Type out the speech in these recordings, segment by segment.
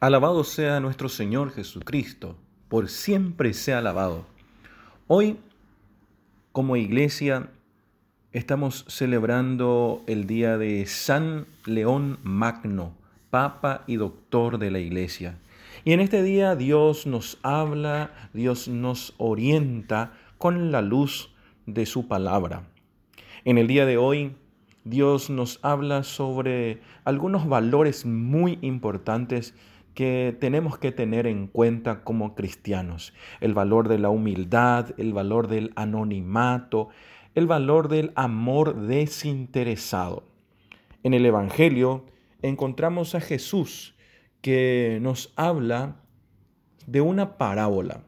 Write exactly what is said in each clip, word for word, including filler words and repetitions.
Alabado sea nuestro Señor Jesucristo, por siempre sea alabado. Hoy, como iglesia, estamos celebrando el día de San León Magno, Papa y Doctor de la Iglesia. Y en este día Dios nos habla, Dios nos orienta con la luz de su palabra. En el día de hoy, Dios nos habla sobre algunos valores muy importantes que tenemos que tener en cuenta como cristianos. El valor de la humildad, el valor del anonimato, el valor del amor desinteresado. En el Evangelio encontramos a Jesús que nos habla de una parábola.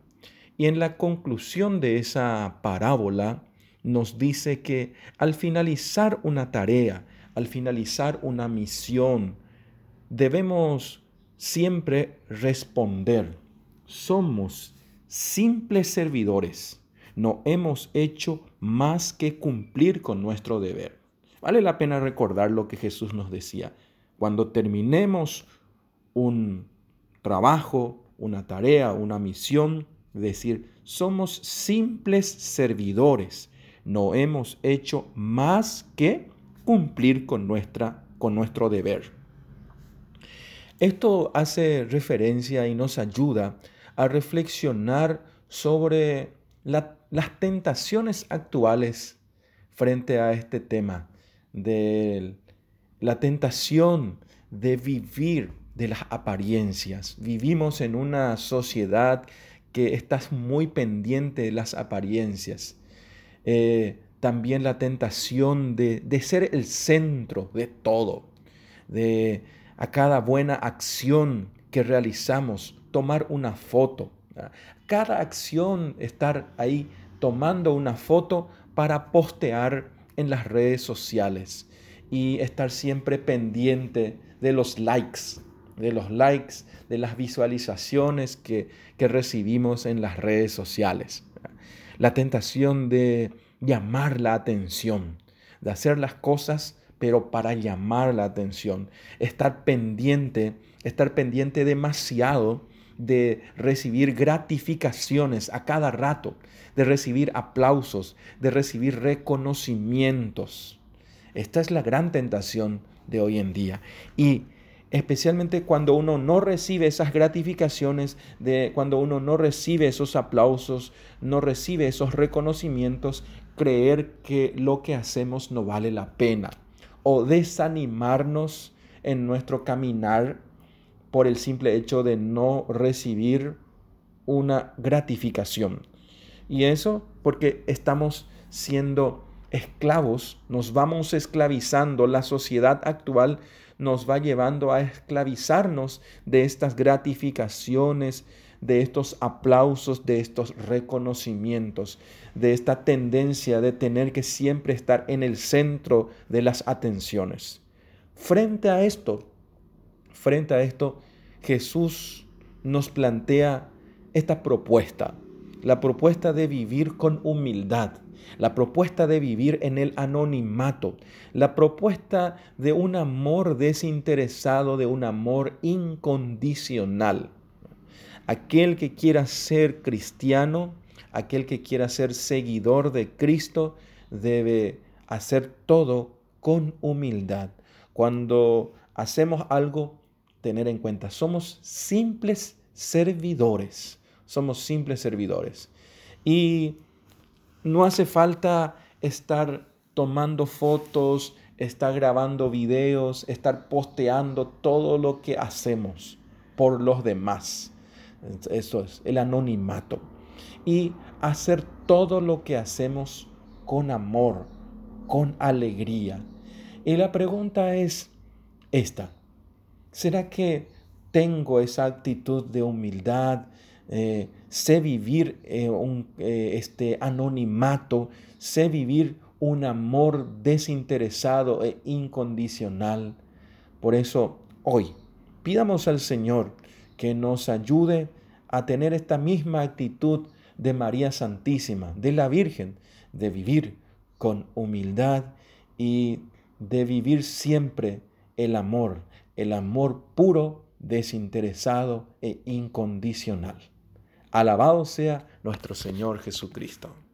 Y en la conclusión de esa parábola nos dice que al finalizar una tarea, al finalizar una misión, debemos siempre responder: somos simples servidores, no hemos hecho más que cumplir con nuestro deber. Vale la pena recordar lo que Jesús nos decía. Cuando terminemos un trabajo, una tarea, una misión, decir: somos simples servidores, no hemos hecho más que cumplir con, nuestra, con nuestro deber. Esto hace referencia y nos ayuda a reflexionar sobre la, las tentaciones actuales frente a este tema de la tentación de vivir de las apariencias. Vivimos en una sociedad que está muy pendiente de las apariencias. Eh, también la tentación de, de ser el centro de todo, de a cada buena acción que realizamos, tomar una foto. Cada acción, estar ahí tomando una foto para postear en las redes sociales y estar siempre pendiente de los likes, de los likes, de las visualizaciones que, que recibimos en las redes sociales. La tentación de llamar la atención, de hacer las cosas pero para llamar la atención, estar pendiente, estar pendiente demasiado de recibir gratificaciones a cada rato, de recibir aplausos, de recibir reconocimientos. Esta es la gran tentación de hoy en día. Y especialmente cuando uno no recibe esas gratificaciones, de, cuando uno no recibe esos aplausos, no recibe esos reconocimientos, creer que lo que hacemos no vale la pena, o desanimarnos en nuestro caminar por el simple hecho de no recibir una gratificación. Y eso porque estamos siendo esclavos, nos vamos esclavizando. La sociedad actual nos va llevando a esclavizarnos de estas gratificaciones, de estos aplausos, de estos reconocimientos, de esta tendencia de tener que siempre estar en el centro de las atenciones. Frente a esto, frente a esto, Jesús nos plantea esta propuesta, la propuesta de vivir con humildad, la propuesta de vivir en el anonimato, la propuesta de un amor desinteresado, de un amor incondicional. Aquel que quiera ser cristiano, aquel que quiera ser seguidor de Cristo, debe hacer todo con humildad. Cuando hacemos algo, tener en cuenta, somos simples servidores, somos simples servidores. Y no hace falta estar tomando fotos, estar grabando videos, estar posteando todo lo que hacemos por los demás. Eso es el anonimato. Y hacer todo lo que hacemos con amor, con alegría. Y la pregunta es esta: ¿será que tengo esa actitud de humildad? Eh, ¿Sé vivir eh, un, eh, este anonimato? ¿Sé vivir un amor desinteresado e incondicional? Por eso hoy pidamos al Señor que nos ayude a tener esta misma actitud de María Santísima, de la Virgen, de vivir con humildad y de vivir siempre el amor, el amor puro desinteresado e incondicional. Alabado sea nuestro Señor Jesucristo.